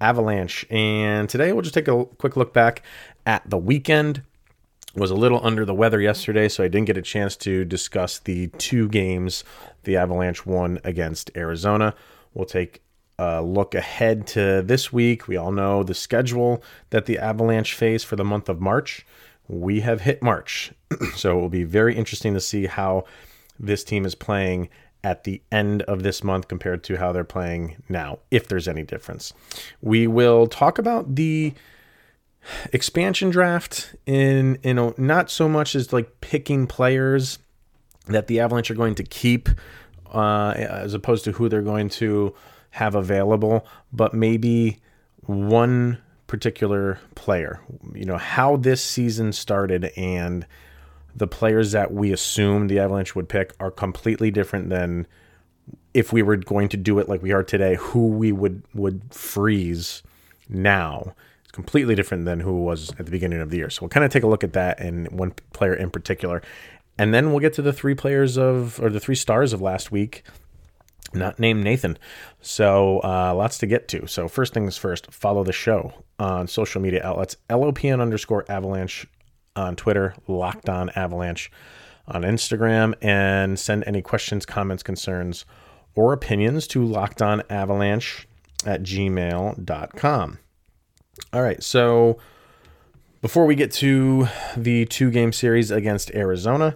Avalanche. And today we'll just take a quick look back at the weekend. Was a little under the weather yesterday, so I didn't get a chance to discuss the two games the Avalanche won against Arizona. We'll take a look ahead to this week. We all know the schedule that the Avalanche face for the month of March. We have hit March, so it will be very interesting to see how this team is playing at the end of this month compared to how they're playing now, if there's any difference. We will talk about the expansion draft in, you know, not so much as like picking players that the Avalanche are going to keep as opposed to who they're going to have available, but maybe one particular player, you know, how this season started and the players that we assume the Avalanche would pick are completely different than if we were going to do it like we are today, who we would freeze now. It's completely different than who was at the beginning of the year. So we'll kind of take a look at that and one player in particular. And then we'll get to the three players of, or the three stars of last week, not named Nathan. So lots to get to. So first things first, follow the show on social media outlets, LOPN_Avalanche on Twitter, Locked On Avalanche on Instagram, and send any questions, comments, concerns, or opinions to lockedonavalanche@gmail.com. All right, so before we get to the two-game series against Arizona,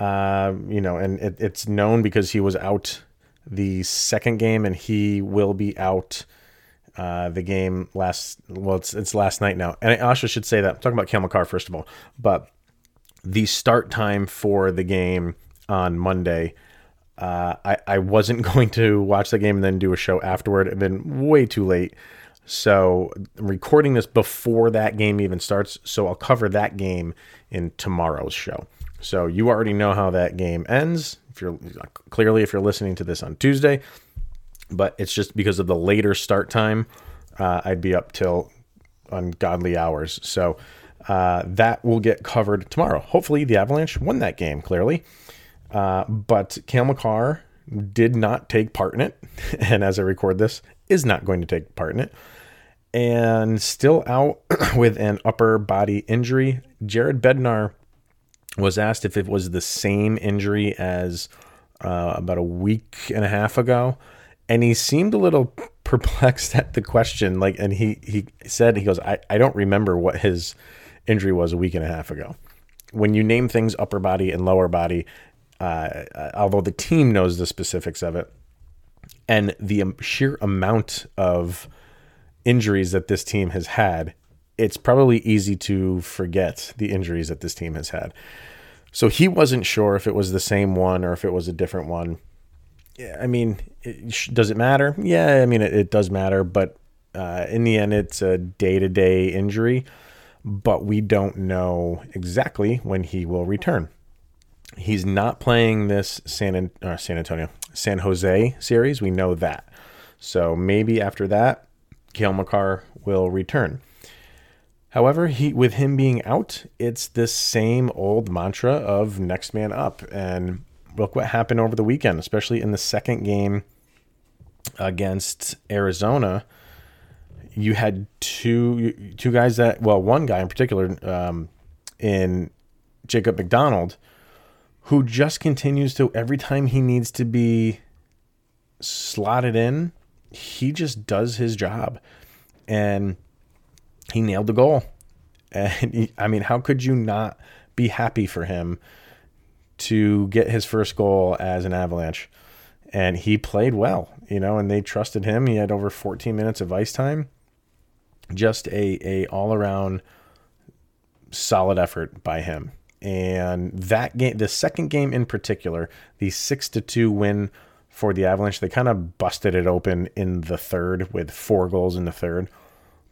you know, and it's known because he was out the second game, and he will be out the game last, well, it's last night now. And I also should say that I'm talking about Cale Makar first of all, but the start time for the game on Monday, I wasn't going to watch the game and then do a show afterward. It'd been way too late. So I'm recording this before that game even starts. So I'll cover that game in tomorrow's show. So you already know how that game ends. If you're listening to this on Tuesday, but it's just because of the later start time, I'd be up till ungodly hours. So that will get covered tomorrow. Hopefully the Avalanche won that game, clearly. But Cale Makar did not take part in it. And as I record this, is not going to take part in it. And still out with an upper body injury. Jared Bednar was asked if it was the same injury as about a week and a half ago. And he seemed a little perplexed at the question. Like, and he said, he goes, I don't remember what his injury was a week and a half ago. When you name things upper body and lower body, although the team knows the specifics of it, and the sheer amount of injuries that this team has had, it's probably easy to forget the injuries that this team has had. So he wasn't sure if it was the same one or if it was a different one. Yeah, I mean, does it matter? Yeah, I mean, it does matter, but in the end, it's a day-to-day injury, but we don't know exactly when he will return. He's not playing this San Jose series. We know that. So maybe after that, Cale Makar will return. However, with him being out, it's this same old mantra of next man up, and look what happened over the weekend, especially in the second game against Arizona. You had two guys that, well, one guy in particular in Jacob McDonald, who just continues to, every time he needs to be slotted in, he just does his job. And he nailed the goal. And I mean, how could you not be happy for him to get his first goal as an Avalanche? And he played well, you know, and they trusted him. He had over 14 minutes of ice time. Just a all-around solid effort by him. And that game, the second game in particular, the 6-2 win for the Avalanche, they kind of busted it open in the third with 4 goals in the third.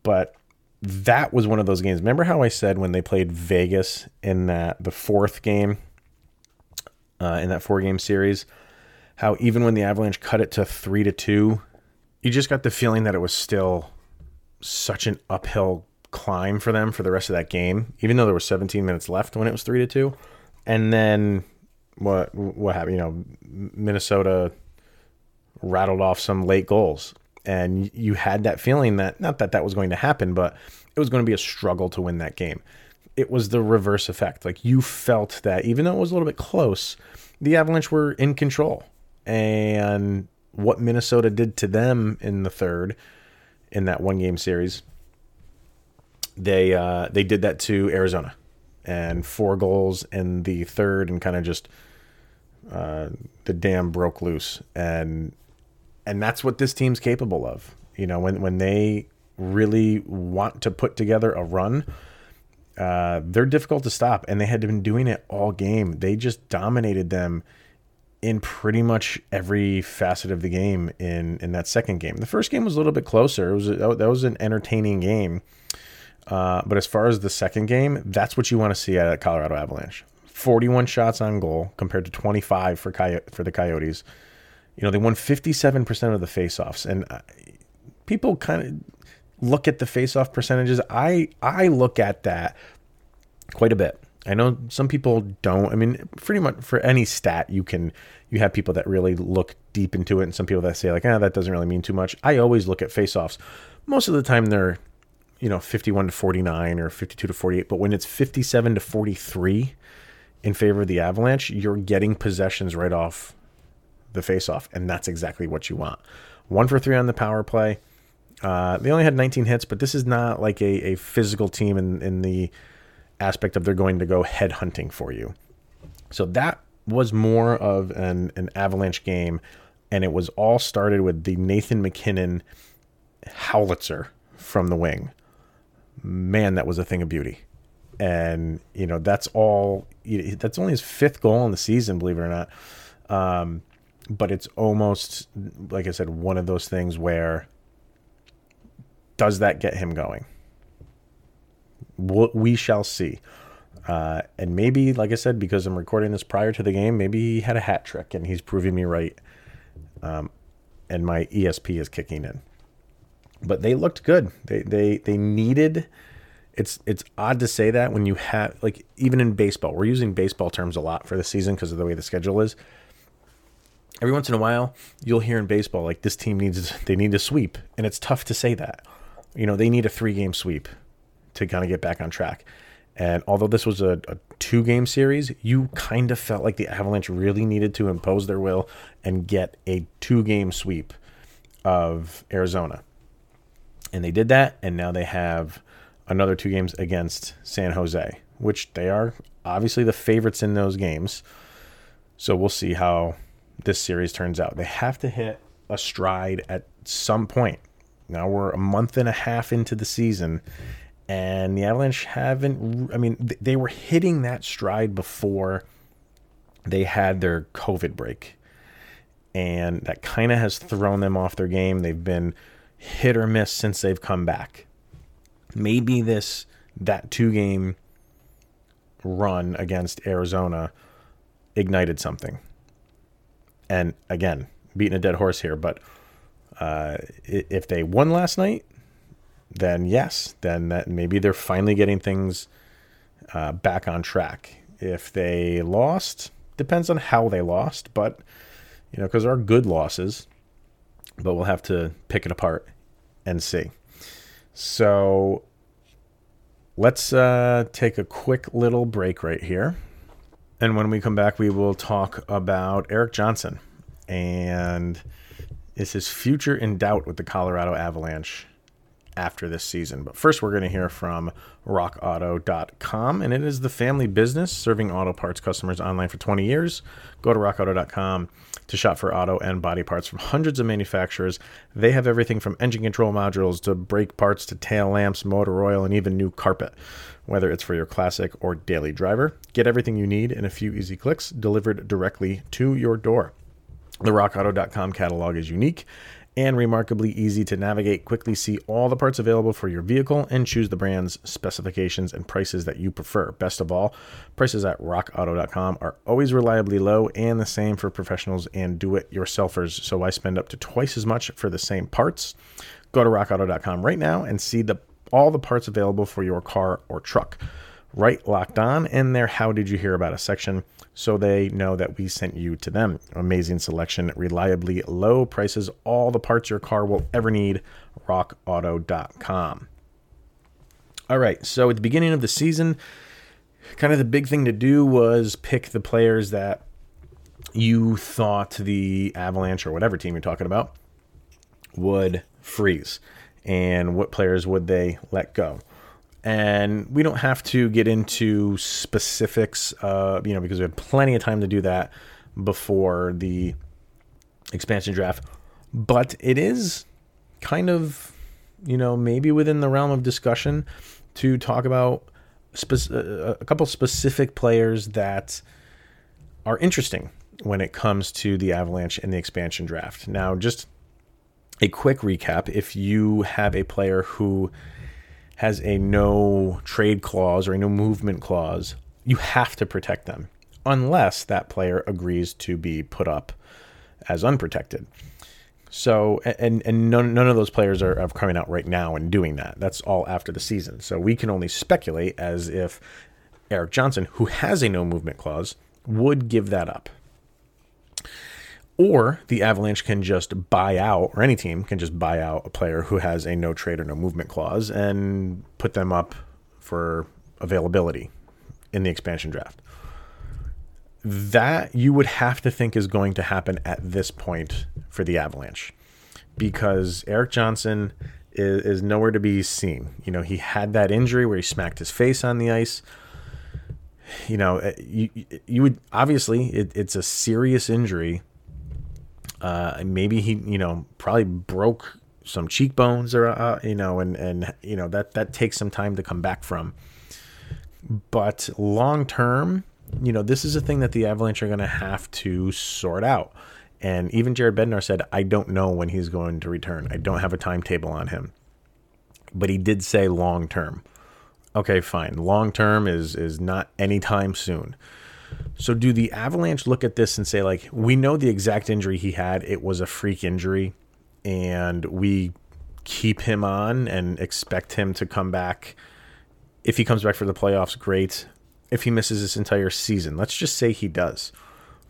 But that was one of those games. Remember how I said when they played Vegas in the fourth game, in that four-game series, how even when the Avalanche cut it to 3-2, you just got the feeling that it was still such an uphill climb for them for the rest of that game, even though there were 17 minutes left when it was 3-2. And then what happened? You know, Minnesota rattled off some late goals. And you had that feeling that, not that that was going to happen, but it was going to be a struggle to win that game. It was the reverse effect. Like, you felt that even though it was a little bit close, the Avalanche were in control. And what Minnesota did to them in the third, in that one-game series, they did that to Arizona. And 4 goals in the third, and kind of just the dam broke loose. And that's what this team's capable of. You know, when they really want to put together a run, they're difficult to stop, and they had been doing it all game. They just dominated them in pretty much every facet of the game in that second game. The first game was a little bit closer. That was an entertaining game. But as far as the second game, that's what you want to see out of Colorado Avalanche. 41 shots on goal compared to 25 for the Coyotes. You know, they won 57% of the faceoffs, and people kind of look at the faceoff percentages. I look at that quite a bit. I know some people don't. I mean, pretty much for any stat, you have people that really look deep into it, and some people that say like, that doesn't really mean too much. I always look at faceoffs. Most of the time, they're 51-49 or 52-48, but when it's 57-43 in favor of the Avalanche, you're getting possessions right off the faceoff, and that's exactly what you want. 1-for-3 on the power play. They only had 19 hits, but this is not like a physical team in the aspect of they're going to go head hunting for you. So that was more of an Avalanche game, and it was all started with the Nathan McKinnon howitzer from the wing. Man, that was a thing of beauty. And that's only his 5th goal in the season, believe it or not. But it's almost, like I said, one of those things where, does that get him going? We shall see. And maybe, like I said, because I'm recording this prior to the game, maybe he had a hat trick and he's proving me right. And my ESP is kicking in. But they looked good. They needed. It's odd to say that when you have, like, even in baseball, we're using baseball terms a lot for the season because of the way the schedule is. Every once in a while, you'll hear in baseball, like, this team needs a sweep. And it's tough to say that. You know, they need a 3-game sweep to kind of get back on track. And although this was a 2-game series, you kind of felt like the Avalanche really needed to impose their will and get a 2-game sweep of Arizona. And they did that, and now they have another 2 games against San Jose, which they are obviously the favorites in those games. So we'll see how this series turns out. They have to hit a stride at some point. Now we're a month and a half into the season, and the Avalanche haven't. I mean, they were hitting that stride before they had their COVID break, and that kind of has thrown them off their game. They've been hit or miss since they've come back. Maybe that 2-game run against Arizona ignited something. And again, beating a dead horse here, but if they won last night, then yes, then that maybe they're finally getting things back on track. If they lost, depends on how they lost, but because there are good losses, but we'll have to pick it apart and see. So let's take a quick little break right here. And when we come back, we will talk about Eric Johnson. And is his future in doubt with the Colorado Avalanche after this season? But first, we're going to hear from rockauto.com. And it is the family business serving auto parts customers online for 20 years. Go to rockauto.com to shop for auto and body parts from hundreds of manufacturers. They have everything from engine control modules to brake parts to tail lamps, motor oil, and even new carpet. Whether it's for your classic or daily driver, get everything you need in a few easy clicks delivered directly to your door. The rockauto.com catalog is unique and remarkably easy to navigate. Quickly see all the parts available for your vehicle and choose the brands, specifications, and prices that you prefer. Best of all, prices at rockauto.com are always reliably low, and the same for professionals and do-it-yourselfers. So why spend up to twice as much for the same parts? Go to rockauto.com right now and see all the parts available for your car or truck. Right Locked On in their How Did You Hear About Us section, so they know that we sent you to them. Amazing selection, reliably low prices, all the parts your car will ever need, rockauto.com. All right, so at the beginning of the season, kind of the big thing to do was pick the players that you thought the Avalanche or whatever team you're talking about would freeze, and what players would they let go. And we don't have to get into specifics, because we have plenty of time to do that before the expansion draft. But it is kind of, maybe within the realm of discussion to talk about a couple specific players that are interesting when it comes to the Avalanche and the expansion draft. Now, just a quick recap. If you have a player who has a no trade clause or a no movement clause, you have to protect them unless that player agrees to be put up as unprotected. So, and none of those players are coming out right now and doing that. That's all after the season. So we can only speculate as if Eric Johnson, who has a no movement clause, would give that up. Or the Avalanche can just buy out, or any team can just buy out a player who has a no trade or no movement clause and put them up for availability in the expansion draft. That you would have to think is going to happen at this point for the Avalanche, because Eric Johnson is nowhere to be seen. He had that injury where he smacked his face on the ice. You would obviously, it's a serious injury. Maybe he, probably broke some cheekbones or, that takes some time to come back from. But long term, this is a thing that the Avalanche are going to have to sort out. And even Jared Bednar said, I don't know when he's going to return. I don't have a timetable on him. But he did say long term. Okay, fine. Long term is not anytime soon. So do the Avalanche look at this and say, we know the exact injury he had. It was a freak injury, and we keep him on and expect him to come back. If he comes back for the playoffs, great. If he misses this entire season, let's just say he does.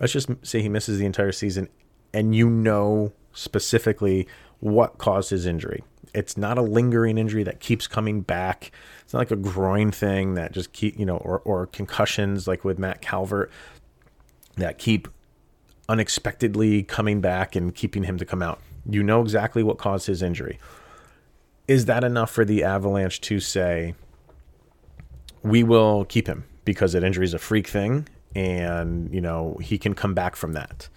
Let's just say he misses the entire season, and specifically what caused his injury. It's not a lingering injury that keeps coming back. It's not like a groin thing that just or concussions like with Matt Calvert that keep unexpectedly coming back and keeping him to come out. Exactly what caused his injury. Is that enough for the Avalanche to say, we will keep him because that injury is a freak thing and, he can come back from that?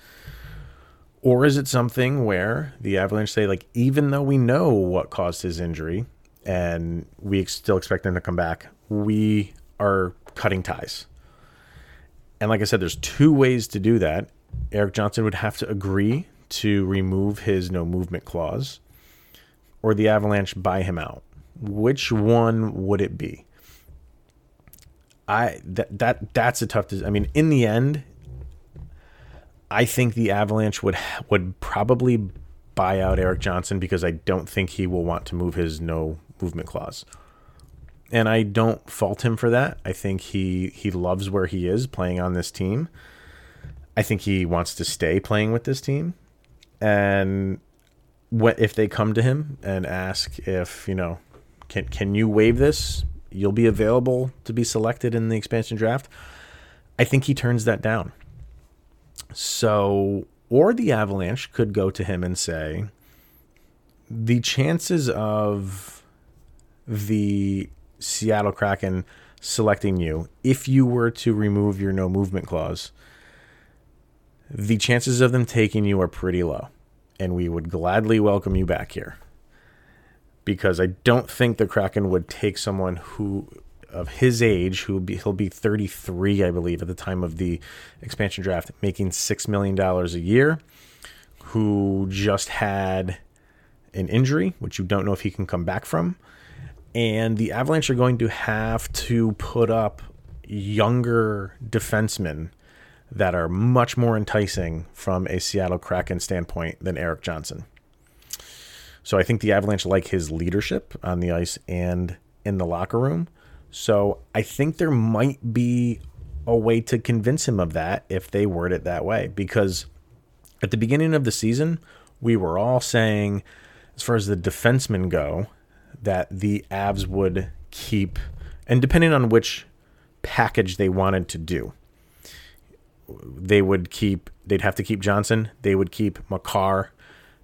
Or is it something where the Avalanche say, even though we know what caused his injury and we still expect him to come back, we are cutting ties? And like I said, there's two ways to do that. Eric Johnson would have to agree to remove his no movement clause, or the Avalanche buy him out. Which one would it be? That's a tough decision. In the end, I think the Avalanche would probably buy out Eric Johnson, because I don't think he will want to move his no movement clause. And I don't fault him for that. I think he loves where he is playing on this team. I think he wants to stay playing with this team. And what if they come to him and ask if, can you waive this? You'll be available to be selected in the expansion draft. I think he turns that down. So, or the Avalanche could go to him and say, the chances of the Seattle Kraken selecting you, if you were to remove your no movement clause, the chances of them taking you are pretty low, and we would gladly welcome you back here. Because I don't think the Kraken would take someone who of his age, he'll be 33, I believe, at the time of the expansion draft, making $6 million a year, who just had an injury, which you don't know if he can come back from. And the Avalanche are going to have to put up younger defensemen that are much more enticing from a Seattle Kraken standpoint than Eric Johnson. So I think the Avalanche like his leadership on the ice and in the locker room. So I think there might be a way to convince him of that if they word it that way. Because at the beginning of the season, we were all saying, as far as the defensemen go, that the Avs would keep, and depending on which package they wanted to do, they'd have to keep Johnson, they would keep Makar,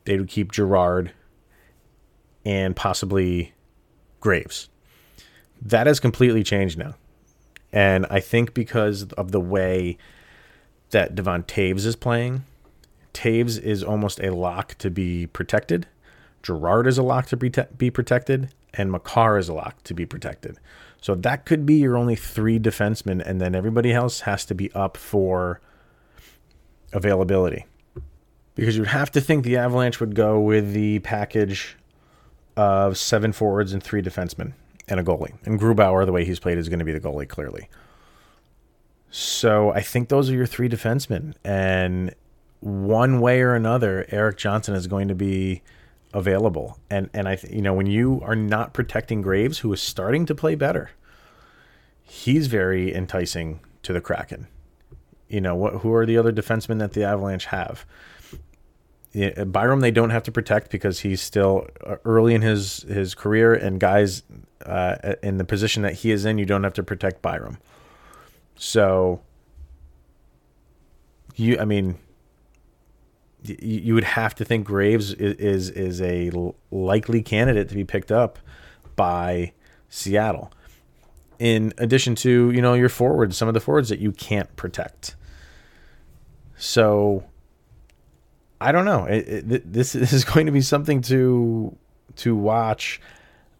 they would keep Gerard, and possibly Graves. That has completely changed now. And I think because of the way that Devon Toews is playing, Toews is almost a lock to be protected. Gerard is a lock to be protected, and Makar is a lock to be protected. So that could be your only three defensemen, and then everybody else has to be up for availability. Because you'd have to think the Avalanche would go with the package of 7 forwards and 3 defensemen and a goalie. And Grubauer, the way he's played, is going to be the goalie, clearly. So I think those are your 3 defensemen. And one way or another, Eric Johnson is going to be available. And I when you are not protecting Graves, who is starting to play better, he's very enticing to the Kraken. Who are the other defensemen that the Avalanche have? Byram they don't have to protect because he's still early in his career, and guys in the position that he is in, you don't have to protect Byram. So you would have to think Graves is a likely candidate to be picked up by Seattle. In addition to, your forwards, some of the forwards that you can't protect. So I don't know. This is going to be something to watch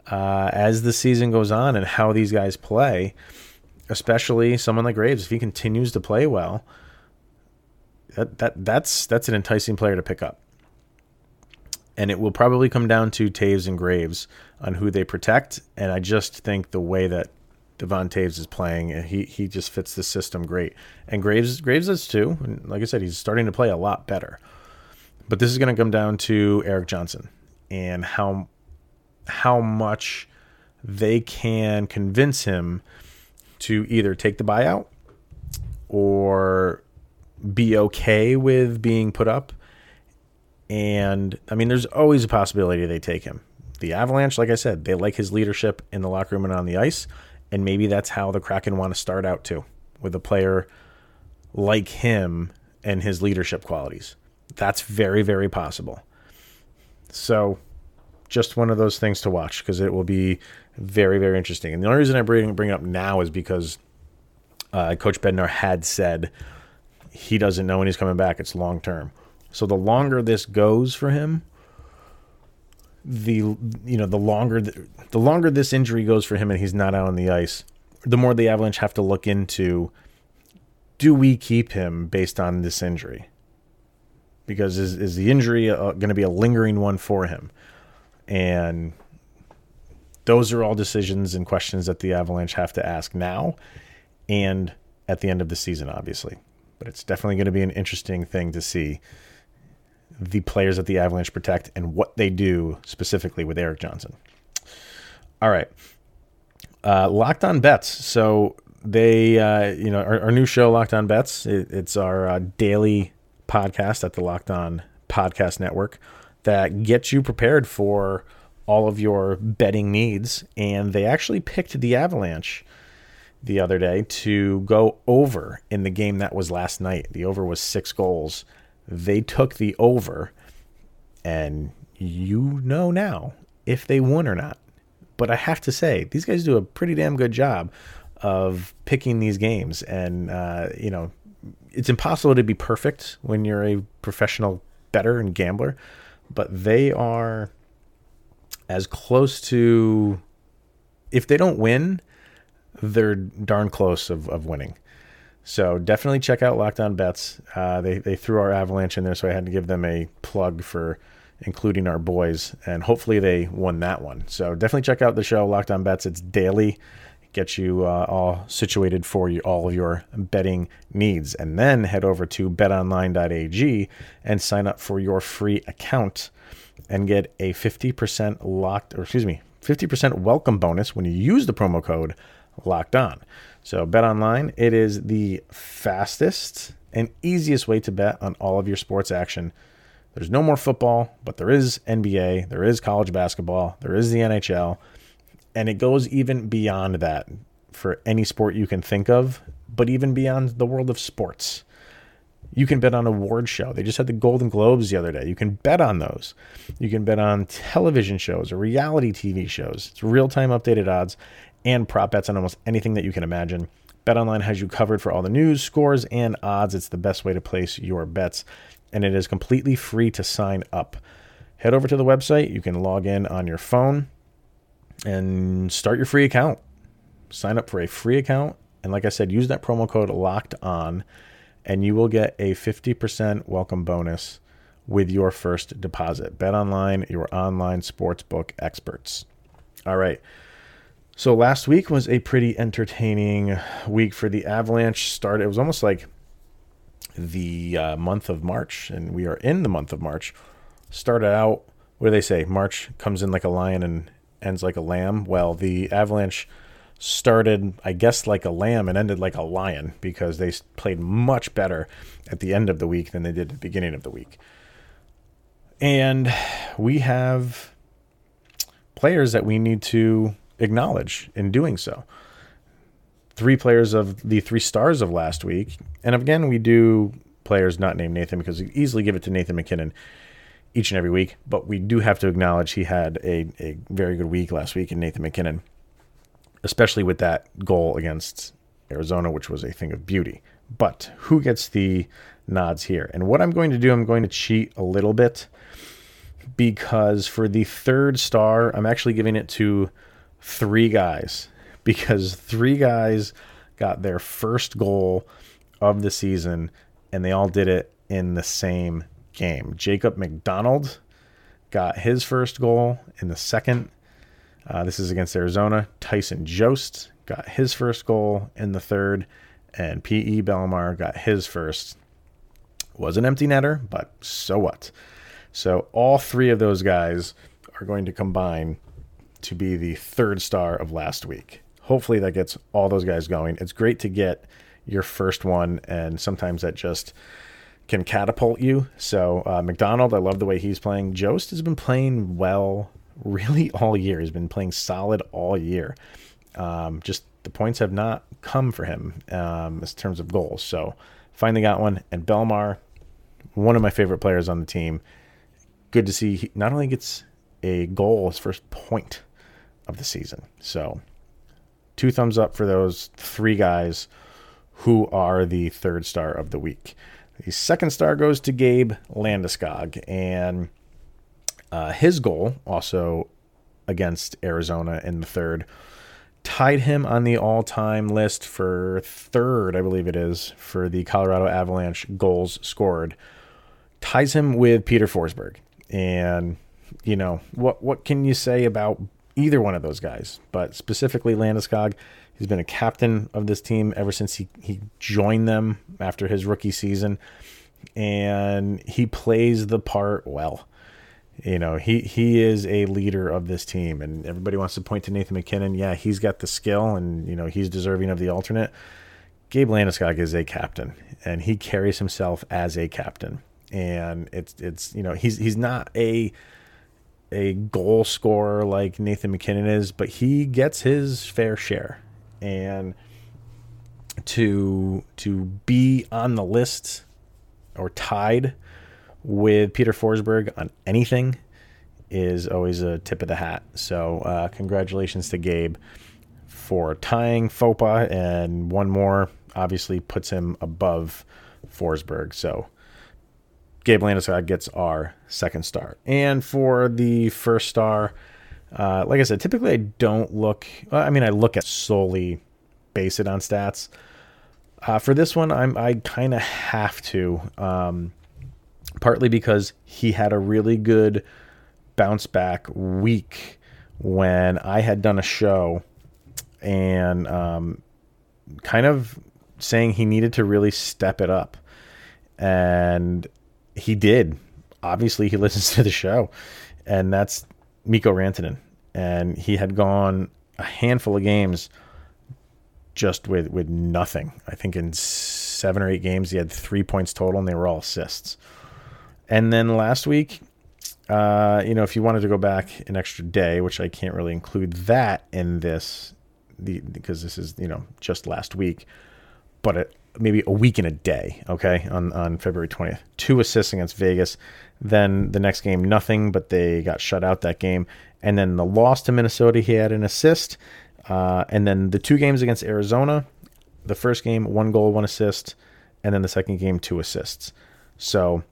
as the season goes on and how these guys play, especially someone like Graves. If he continues to play well, that's an enticing player to pick up. And it will probably come down to Toews and Graves on who they protect. And I just think the way that Devon Toews is playing, he just fits the system great. And Graves does too. And like I said, he's starting to play a lot better. But this is going to come down to Eric Johnson and how much they can convince him to either take the buyout or be okay with being put up. And there's always a possibility they take him. The Avalanche, like I said, they like his leadership in the locker room and on the ice. And maybe that's how the Kraken want to start out too, with a player like him and his leadership qualities. That's very, very possible. So just one of those things to watch, because it will be very, very interesting. And the only reason I bring it up now is because Coach Bednar had said he doesn't know when he's coming back. It's long term. So the longer this goes for him, the longer this injury goes for him and he's not out on the ice, the more the Avalanche have to look into, do we keep him based on this injury? Because is the injury going to be a lingering one for him? And those are all decisions and questions that the Avalanche have to ask now and at the end of the season, obviously. But it's definitely going to be an interesting thing to see the players that the Avalanche protect and what they do specifically with Eric Johnson. All right. Locked On Bets. So they, our new show, Locked On Bets, it's our daily podcast at the Locked On Podcast Network that gets you prepared for all of your betting needs. And they actually picked the Avalanche the other day to go over in the game that was last night. The over was 6 goals. They took the over, and now if they won or not. But I have to say, these guys do a pretty damn good job of picking these games. And, it's impossible to be perfect when you're a professional bettor and gambler, but they are as close to, if they don't win, they're darn close of winning. So definitely check out Locked On Bets. They threw our Avalanche in there, so I had to give them a plug for including our boys, and hopefully they won that one. So definitely check out the show, Locked On Bets. It's daily. Get you all situated for all of your betting needs. And then head over to betonline.ag and sign up for your free account and get a 50% welcome bonus when you use the promo code Locked On. So BetOnline, it is the fastest and easiest way to bet on all of your sports action. There's no more football, but there is NBA, there is college basketball, there is the NHL, and it goes even beyond that for any sport you can think of, but even beyond the world of sports. You can bet on award show. They just had the Golden Globes the other day. You can bet on those. You can bet on television shows or reality TV shows. It's real-time updated odds and prop bets on almost anything that you can imagine. BetOnline has you covered for all the news, scores, and odds. It's the best way to place your bets, and it is completely free to sign up. Head over to the website. You can log in on your phone and start your free account. Sign up for a free account, and like I said, use that promo code LOCKEDON, and you will get a 50% welcome bonus with your first deposit. BetOnline, your online sportsbook experts. All right. So last week was a pretty entertaining week for the Avalanche. It was almost like the month of March, and we are in the month of March. Started out, what do they say? March comes in like a lion and ends like a lamb. Well, the Avalanche started, I guess, like a lamb and ended like a lion because they played much better at the end of the week than they did at the beginning of the week. And we have players that we need to acknowledge in doing so. Three players of the three stars of last week. And again, we do players not named Nathan because we easily give it to Nathan McKinnon each and every week. But we do have to acknowledge he had a very good week last week in Nathan McKinnon, especially with that goal against Arizona, which was a thing of beauty. But who gets the nods here? And what I'm going to do, I'm going to cheat a little bit because for the third star, I'm actually giving it to three guys because three guys got their first goal of the season and they all did it in the same game. Jacob McDonald got his first goal in the second. This is against Arizona. Tyson Jost got his first goal in the third and P.E. Belmar got his first. Was an empty netter, but so what? So all three of those guys are going to combine to be the third star of last week. Hopefully that gets all those guys going. It's great to get your first one, and sometimes that just can catapult you. So McDonald, I love the way he's playing. Jost has been playing well really all year. He's been playing solid all year. Just the points have not come for him in terms of goals. So finally got one. And Belmar, one of my favorite players on the team. Good to see he not only gets a goal, his first point of the season. So two thumbs up for those three guys who are the third star of the week. The second star goes to Gabe Landeskog, and his goal also against Arizona in the third tied him on the all-time list for third, I believe it is, for the Colorado Avalanche goals scored. Ties him with Peter Forsberg. And you know, what can you say about either one of those guys? But specifically Landeskog, he's been a captain of this team ever since he joined them after his rookie season. And he plays the part well. You know, he is a leader of this team. And everybody wants to point to Nathan McKinnon. Yeah, he's got the skill and, you know, he's deserving of the alternate. Gabe Landeskog is a captain, and he carries himself as a captain. And it's you know, he's not a goal scorer like Nathan McKinnon is, but he gets his fair share. And to be on the list or tied with Peter Forsberg on anything is always a tip of the hat. So congratulations to Gabe for tying Fopa, and one more obviously puts him above Forsberg. So Gabe Landeskog gets our second star. And for the first star, like I said, typically I don't look. I mean, I look at solely base it on stats. For this one, I kind of have to partly because he had a really good bounce back week when I had done a show and kind of saying he needed to really step it up. And he did. Obviously, he listens to the show. And that's Mikko Rantanen. And he had gone a handful of games just with nothing. I think in 7 or 8 games, he had 3 points total, and they were all assists. And then last week, if you wanted to go back an extra day, which I can't really include that in this, because this is, just last week, but maybe a week and a day, okay, on February 20th. 2 assists against Vegas. Then the next game, nothing, but they got shut out that game. And then the loss to Minnesota, he had an assist. And then the 2 games against Arizona, the first game, 1 goal, 1 assist. And then the second game, 2 assists. So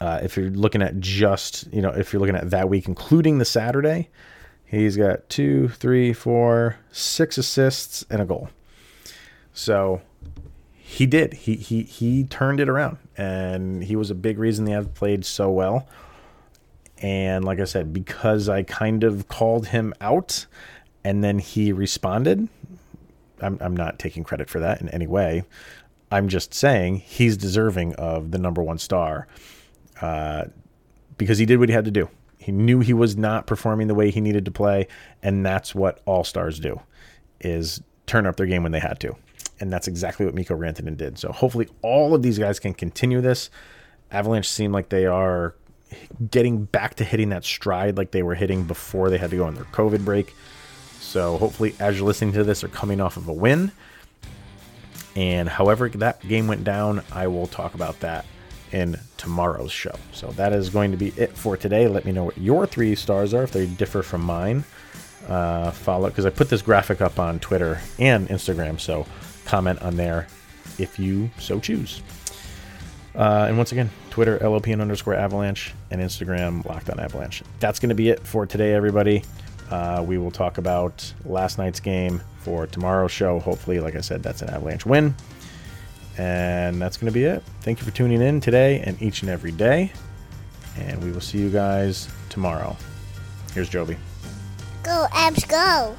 if you're looking at just, if you're looking at that week, including the Saturday, he's got 2, 3, 4, 6 assists and a goal. So he did. He turned it around, and he was a big reason they have played so well. And like I said, because I kind of called him out, and then he responded. I'm not taking credit for that in any way. I'm just saying he's deserving of the number 1 star because he did what he had to do. He knew he was not performing the way he needed to play, and that's what all stars do, is turn up their game when they had to. And that's exactly what Mikko Rantanen did. So hopefully all of these guys can continue this. Avalanche seem like they are getting back to hitting that stride like they were hitting before they had to go on their COVID break. So hopefully as you're listening to this, they're coming off of a win. And however that game went down, I will talk about that in tomorrow's show. So that is going to be it for today. Let me know what your 3 stars are, if they differ from mine. Follow, because I put this graphic up on Twitter and Instagram, so comment on there if you so choose. And once again, Twitter, LOPN_Avalanche, and Instagram, Locked On Avalanche. That's going to be it for today, everybody. We will talk about last night's game for tomorrow's show. Hopefully, like I said, that's an Avalanche win. And that's going to be it. Thank you for tuning in today and each and every day. And we will see you guys tomorrow. Here's Joby. Go, Abs, go!